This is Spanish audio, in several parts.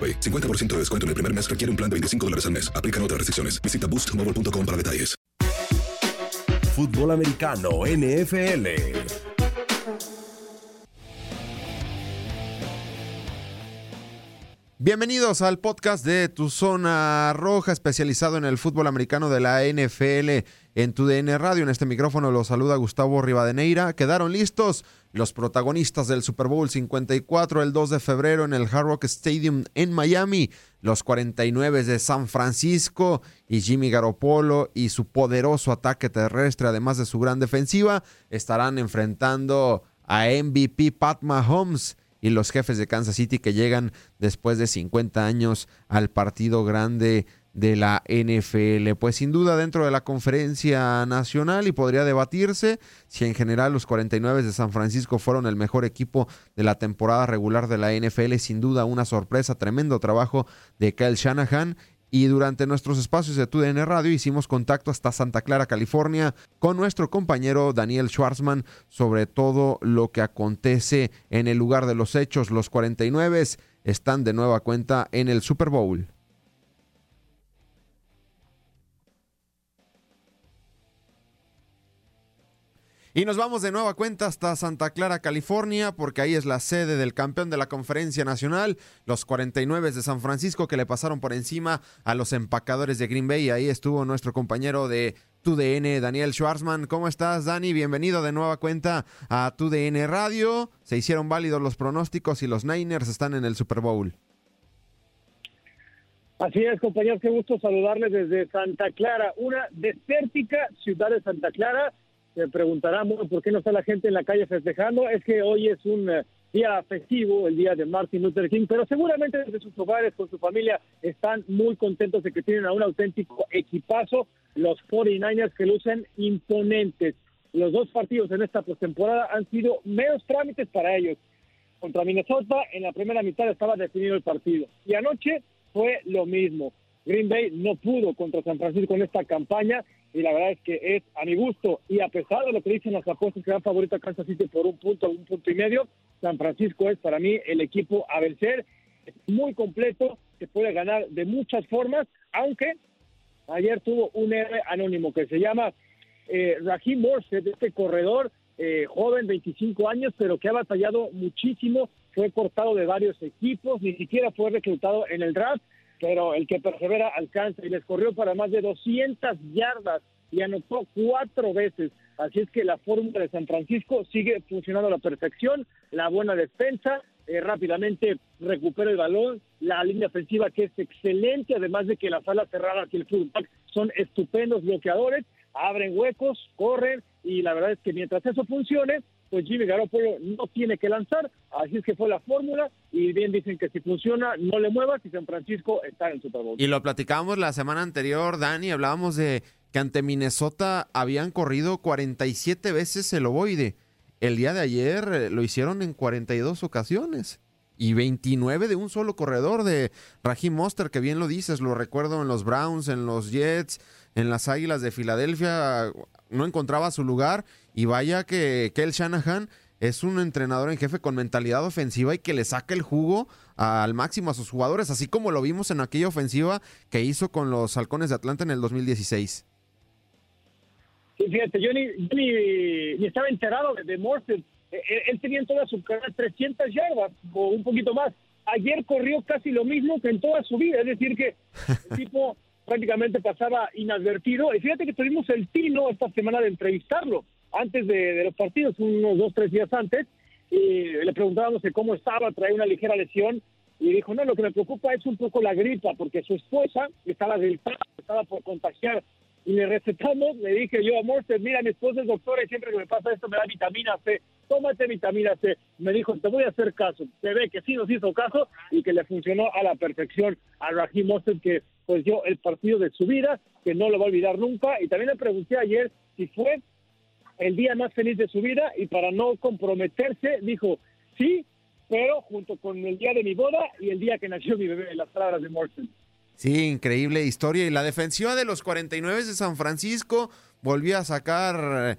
50% de descuento en el primer mes requiere un plan de $25 al mes. Aplican otras restricciones. Visita boostmobile.com para detalles. Fútbol americano, NFL. Bienvenidos al podcast de Tu Zona Roja, especializado en el fútbol americano de la NFL en TUDN Radio. En este micrófono los saluda Gustavo Rivadeneira. Quedaron listos los protagonistas del Super Bowl 54 el 2 de febrero en el Hard Rock Stadium en Miami. Los 49 de San Francisco y Jimmy Garoppolo y su poderoso ataque terrestre, además de su gran defensiva, estarán enfrentando a MVP Pat Mahomes y los jefes de Kansas City, que llegan después de 50 años al partido grande de la NFL. Pues sin duda dentro de la conferencia nacional, y podría debatirse si en general los 49 de San Francisco fueron el mejor equipo de la temporada regular de la NFL. Sin duda una sorpresa, tremendo trabajo de Kyle Shanahan. Y durante nuestros espacios de TUDN Radio hicimos contacto hasta Santa Clara, California, con nuestro compañero Daniel Schwarzman sobre todo lo que acontece en el lugar de los hechos. Los 49 están de nueva cuenta en el Super Bowl. Y nos vamos de nueva cuenta hasta Santa Clara, California, porque ahí es la sede del campeón de la Conferencia Nacional, los 49 de San Francisco, que le pasaron por encima a los empacadores de Green Bay. Ahí estuvo nuestro compañero de TUDN, Daniel Schwarzman. ¿Cómo estás, Dani? Bienvenido de nueva cuenta a TUDN Radio. Se hicieron válidos los pronósticos y los Niners están en el Super Bowl. Así es, compañeros, qué gusto saludarles desde Santa Clara, una desértica ciudad de Santa Clara. Se preguntarán, bueno, ¿por qué no está la gente en la calle festejando? Es que hoy es un día festivo, el día de Martin Luther King, pero seguramente desde sus hogares, con su familia, están muy contentos de que tienen a un auténtico equipazo, los 49ers, que lucen imponentes. Los dos partidos en esta postemporada han sido meros trámites para ellos. Contra Minnesota, en la primera mitad estaba definido el partido. Y anoche fue lo mismo. Green Bay no pudo contra San Francisco en esta campaña, y la verdad es que es a mi gusto, y a pesar de lo que dicen las apuestas que dan favorito a Kansas City por un punto y medio, San Francisco es para mí el equipo a vencer. Es muy completo, se puede ganar de muchas formas, aunque ayer tuvo un héroe anónimo que se llama Raheem Mostert, este corredor joven, 25 años, pero que ha batallado muchísimo, fue cortado de varios equipos, ni siquiera fue reclutado en el draft, pero el que persevera alcanza, y les corrió para más de 200 yardas y anotó 4 veces. Así es que la fórmula de San Francisco sigue funcionando a la perfección, la buena defensa, rápidamente recupera el balón, la línea ofensiva que es excelente, además de que las alas cerradas y el fullback son estupendos bloqueadores, abren huecos, corren, y la verdad es que mientras eso funcione, pues Jimmy Garoppolo no tiene que lanzar, así es que fue la fórmula, y bien dicen que si funciona, no le muevas, y San Francisco está en el Super Bowl. Y lo platicamos la semana anterior, Dani, hablábamos de que ante Minnesota habían corrido 47 veces el ovoide. El día de ayer lo hicieron en 42 ocasiones y 29 de un solo corredor de Raheem Mostert, que bien lo dices, lo recuerdo en los Browns, en los Jets, en las Águilas de Filadelfia, no encontraba su lugar, y vaya que Kyle Shanahan es un entrenador en jefe con mentalidad ofensiva y que le saca el jugo al máximo a sus jugadores, así como lo vimos en aquella ofensiva que hizo con los Halcones de Atlanta en el 2016. Sí, fíjate, yo ni estaba enterado de Mostert. Él tenía en toda su carrera 300 yardas o un poquito más. Ayer corrió casi lo mismo que en toda su vida, es decir que el tipo prácticamente pasaba inadvertido. Y fíjate que tuvimos el tino esta semana de entrevistarlo antes de los partidos, unos 2-3 días antes, y le preguntábamos cómo estaba, traía una ligera lesión, y dijo, no, lo que me preocupa es un poco la gripa, porque su esposa estaba gripada, estaba por contagiar. Y le recetamos, le dije yo a Mostert, mira, mi esposa es doctora y siempre que me pasa esto me da vitamina C, tómate vitamina C. Me dijo, te voy a hacer caso. Se ve que sí nos hizo caso y que le funcionó a la perfección a Raheem Mostert, que pues dio el partido de su vida, que no lo va a olvidar nunca. Y también le pregunté ayer si fue el día más feliz de su vida, y para no comprometerse dijo, sí, pero junto con el día de mi boda y el día que nació mi bebé, las palabras de Mostert. Sí, increíble historia. Y la defensiva de los 49 de San Francisco volvió a sacar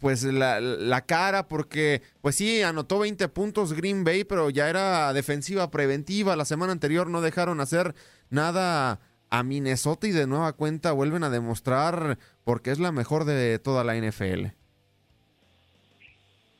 pues la cara, porque pues sí, anotó 20 puntos Green Bay, pero ya era defensiva preventiva. La semana anterior no dejaron hacer nada a Minnesota, y de nueva cuenta vuelven a demostrar por qué es la mejor de toda la NFL.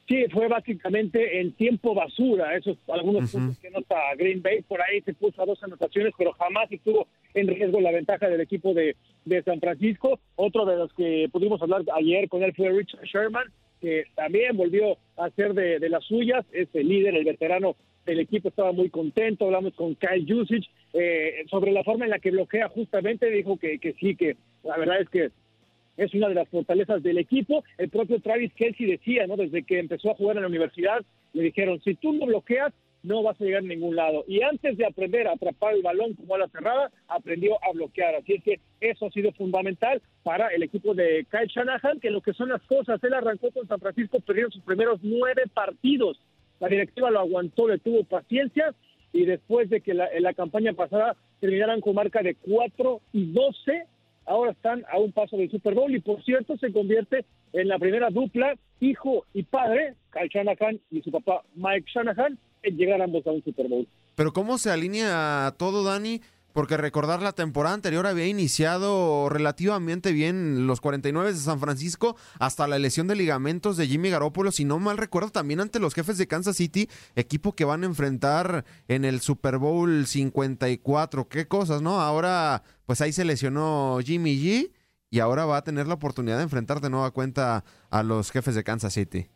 Sí, fue básicamente en tiempo basura, esos algunos puntos que anota Green Bay. Por ahí se puso a 2 anotaciones, pero jamás estuvo en riesgo la ventaja del equipo de San Francisco. Otro de los que pudimos hablar ayer con él fue Richard Sherman, que también volvió a hacer de las suyas, es el líder, el veterano del equipo, estaba muy contento. Hablamos con Kyle Juszczyk sobre la forma en la que bloquea justamente, dijo que sí, que la verdad es que es una de las fortalezas del equipo. El propio Travis Kelsey decía, ¿no?, desde que empezó a jugar en la universidad, le dijeron, si tú no bloqueas, no vas a llegar a ningún lado. Y antes de aprender a atrapar el balón como ala cerrada, aprendió a bloquear. Así es que eso ha sido fundamental para el equipo de Kyle Shanahan, que lo que son las cosas, él arrancó con San Francisco, perdieron sus primeros 9 partidos. La directiva lo aguantó, le tuvo paciencia, y después de que en la campaña pasada terminaran con marca de 4-12, ahora están a un paso del Super Bowl, y por cierto se convierte en la primera dupla, hijo y padre, Kyle Shanahan y su papá Mike Shanahan, en llegar ambos a un Super Bowl. Pero ¿cómo se alinea todo, Dani? Porque recordar, la temporada anterior había iniciado relativamente bien los 49 de San Francisco hasta la lesión de ligamentos de Jimmy Garoppolo, si no mal recuerdo, también ante los Jefes de Kansas City, equipo que van a enfrentar en el Super Bowl 54. Qué cosas, ¿no? Ahora, pues ahí se lesionó Jimmy G y ahora va a tener la oportunidad de enfrentar de nueva cuenta a los Jefes de Kansas City.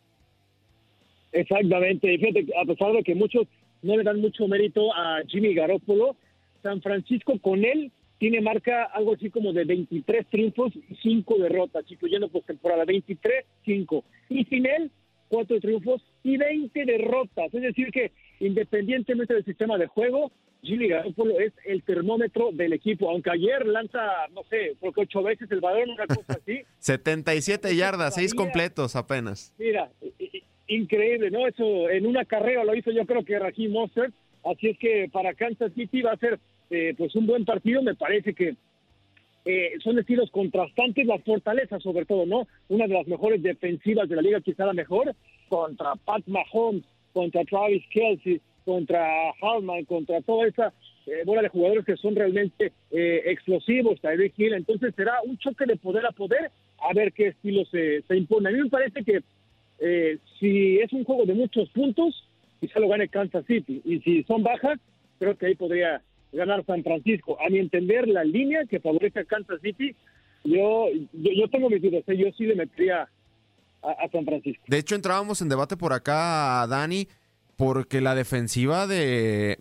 Exactamente. Y fíjate, a pesar de que muchos no le dan mucho mérito a Jimmy Garoppolo, San Francisco con él tiene marca algo así como de 23 triunfos y 5 derrotas, incluyendo postemporada, 23-5. Y sin él, 4 triunfos y 20 derrotas. Es decir que, independientemente del sistema de juego, Jimmy Garoppolo es el termómetro del equipo. Aunque ayer lanza, no sé, porque 8 veces el balón, una cosa así. 77 yardas, 6 completos apenas. Mira, increíble, ¿no? Eso en una carrera lo hizo, yo creo que Raheem Mostert. Así es que para Kansas City va a ser pues un buen partido. Me parece que son estilos contrastantes, las fortalezas sobre todo, ¿no? Una de las mejores defensivas de la liga, quizá la mejor, contra Pat Mahomes, contra Travis Kelsey, contra Hallman, contra toda esa bola de jugadores que son realmente explosivos, Tyreek Hill. Entonces será un choque de poder a poder, a ver qué estilo se impone. A mí me parece que si es un juego de muchos puntos, quizá lo gane Kansas City, y si son bajas, creo que ahí podría ganar San Francisco. A mi entender, la línea que favorece a Kansas City, yo tengo mis dudas, yo sí le metería a San Francisco. De hecho, entrábamos en debate por acá, Dani, porque la defensiva de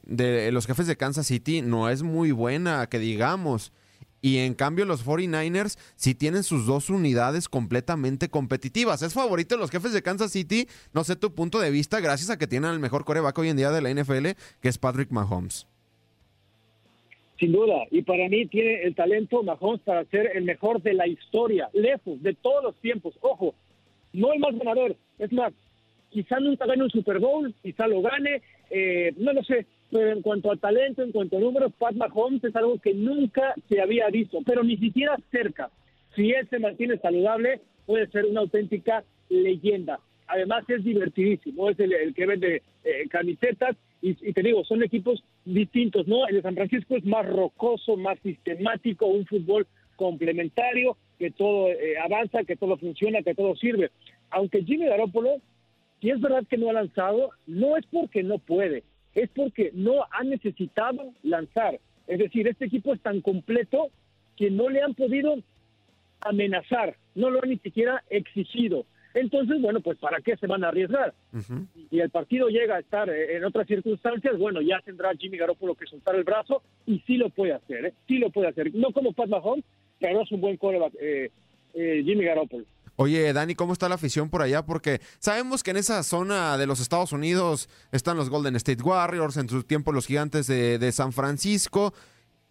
los Jefes de Kansas City no es muy buena, que digamos, y en cambio los 49ers sí tienen sus dos unidades completamente competitivas. Es favorito de los Jefes de Kansas City, no sé tu punto de vista, gracias a que tienen el mejor quarterback hoy en día de la NFL, que es Patrick Mahomes. Sin duda, y para mí tiene el talento Mahomes para ser el mejor de la historia, lejos, de todos los tiempos. Ojo, no el más ganador, es más, quizá nunca gane un Super Bowl, quizá lo gane, no lo sé, pero en cuanto a talento, en cuanto a números, Pat Mahomes es algo que nunca se había visto, pero ni siquiera cerca. Si él se mantiene saludable, puede ser una auténtica leyenda. Además es divertidísimo, es el que vende camisetas, y te digo, son equipos distintos, ¿no? El de San Francisco es más rocoso, más sistemático, un fútbol complementario, que todo avanza, que todo funciona, que todo sirve. Aunque Jimmy Garoppolo, si es verdad que no ha lanzado, no es porque no puede, es porque no ha necesitado lanzar. Es decir, este equipo es tan completo que no le han podido amenazar, no lo han ni siquiera exigido. Entonces, bueno, pues ¿para qué se van a arriesgar? Uh-huh. Y el partido llega a estar en otras circunstancias, bueno, ya tendrá Jimmy Garoppolo que soltar el brazo, y sí lo puede hacer, sí lo puede hacer. No como Pat Mahomes, pero es un buen quarterback, Jimmy Garoppolo. Oye, Dani, ¿cómo está la afición por allá? Porque sabemos que en esa zona de los Estados Unidos están los Golden State Warriors, en su tiempo los Gigantes de San Francisco,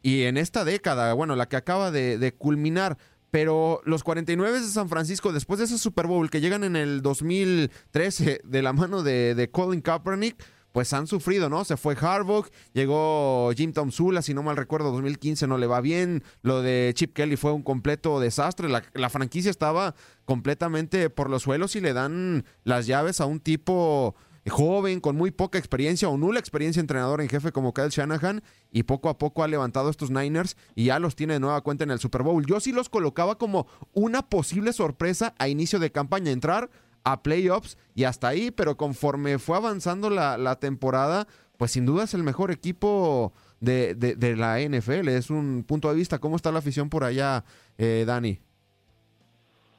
y en esta década, bueno, la que acaba de culminar, pero los 49 de San Francisco, después de ese Super Bowl que llegan en el 2013 de la mano de Colin Kaepernick, pues han sufrido, ¿no? Se fue Hard Rock, llegó Jim Tomsula, si no mal recuerdo, 2015 no le va bien, lo de Chip Kelly fue un completo desastre, la franquicia estaba completamente por los suelos y le dan las llaves a un tipo joven, con muy poca experiencia o nula experiencia entrenador en jefe como Kyle Shanahan, y poco a poco ha levantado estos Niners y ya los tiene de nueva cuenta en el Super Bowl. Yo sí los colocaba como una posible sorpresa a inicio de campaña, entrar a playoffs y hasta ahí, pero conforme fue avanzando la temporada, pues sin duda es el mejor equipo de la NFL. Es un punto de vista. ¿Cómo está la afición por allá, Dani?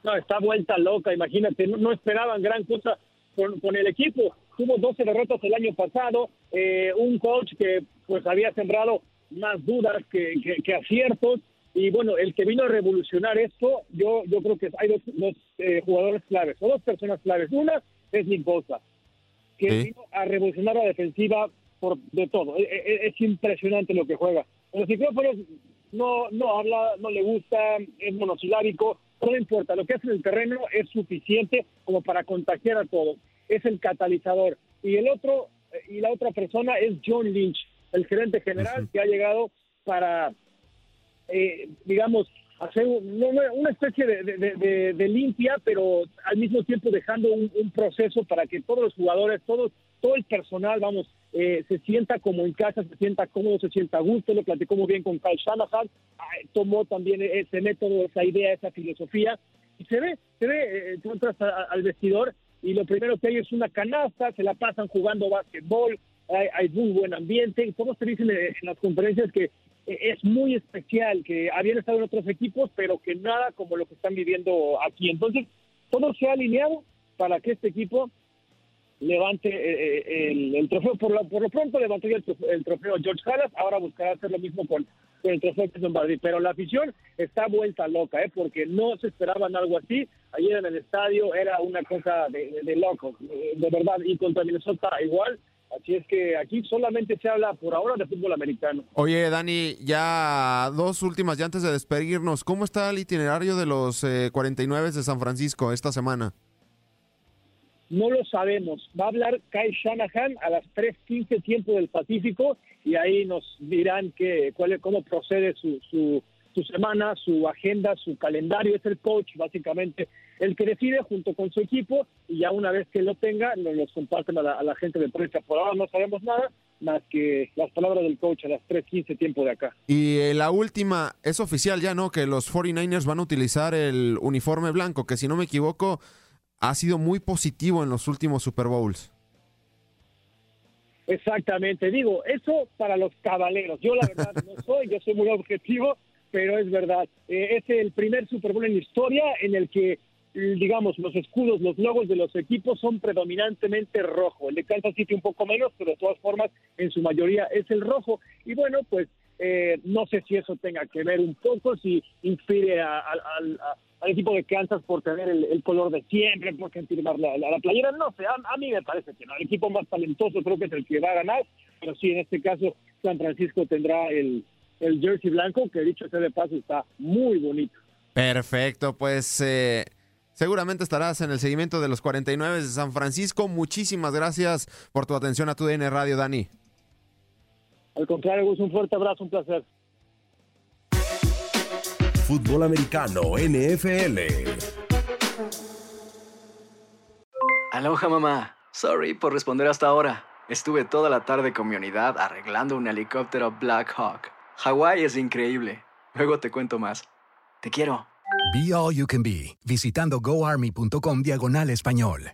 No, está vuelta loca, imagínate, no esperaban gran cosa con el equipo. Tuvo 12 derrotas el año pasado, un coach que pues había sembrado más dudas que aciertos. Y bueno, el que vino a revolucionar esto, yo creo que hay dos jugadores claves, o dos personas claves. Una es Nick Bosa, que vino a revolucionar la defensiva de todo. Es impresionante lo que juega. Los micrófonos no habla, no le gusta, es monosilábico, no importa. Lo que hace en el terreno es suficiente como para contagiar a todos. Es el catalizador. Y la otra persona es John Lynch, el gerente general, que ha llegado para... digamos, hacer una especie de limpia, pero al mismo tiempo dejando un proceso para que todos los jugadores, todo el personal, vamos, se sienta como en casa, se sienta cómodo, se sienta a gusto. Lo platicó muy bien con Kyle Shanahan, tomó también ese método, esa idea, esa filosofía, y se ve, tú entras al vestidor y lo primero que hay es una canasta, se la pasan jugando básquetbol, hay muy buen ambiente, y todos te dicen en las conferencias que es muy especial, que habían estado en otros equipos, pero que nada como lo que están viviendo aquí. Entonces, todo se ha alineado para que este equipo levante el trofeo. Por lo pronto levantó el trofeo George Halas, ahora buscará hacer lo mismo con el trofeo de Lombardi. Pero la afición está vuelta loca, porque no se esperaban algo así. Ayer en el estadio era una cosa de loco, de verdad, y contra Minnesota igual. Así es que aquí solamente se habla por ahora de fútbol americano. Oye, Dani, ya dos últimas, ya antes de despedirnos, ¿cómo está el itinerario de los 49 de San Francisco esta semana? No lo sabemos. Va a hablar Kyle Shanahan a las 3:15 tiempo del Pacífico, y ahí nos dirán cómo procede su semana, su agenda, su calendario. Es el coach, básicamente, el que decide junto con su equipo, y ya una vez que lo tenga, nos los comparten a la gente de prensa. Por ahora no sabemos nada más que las palabras del coach a las 3:15 tiempo de acá. Y la última, es oficial ya, ¿no?, que los 49ers van a utilizar el uniforme blanco, que si no me equivoco ha sido muy positivo en los últimos Super Bowls. Exactamente, digo, eso para los caballeros. Yo la verdad no soy, yo soy muy objetivo, pero es verdad, es el primer Super Bowl en la historia en el que, digamos, los escudos, los logos de los equipos son predominantemente rojo. El de Kansas City un poco menos, pero de todas formas, en su mayoría es el rojo. Y bueno, pues No sé si eso tenga que ver un poco, si inspire al equipo de Kansas por tener el color de siempre, por firmar la playera. No sé, a mí me parece que no. El equipo más talentoso creo que es el que va a ganar, pero sí, en este caso, San Francisco tendrá el jersey blanco, que dicho sea de paso, está muy bonito. Perfecto, pues seguramente estarás en el seguimiento de los 49 de San Francisco. Muchísimas gracias por tu atención a TUDN Radio, Dani. Al contrario, un fuerte abrazo, un placer. Fútbol americano, NFL. Aloha, mamá. Sorry por responder hasta ahora. Estuve toda la tarde con mi unidad arreglando un helicóptero Black Hawk. Hawái es increíble. Luego te cuento más. Te quiero. Be All You Can Be, visitando goarmy.com/español.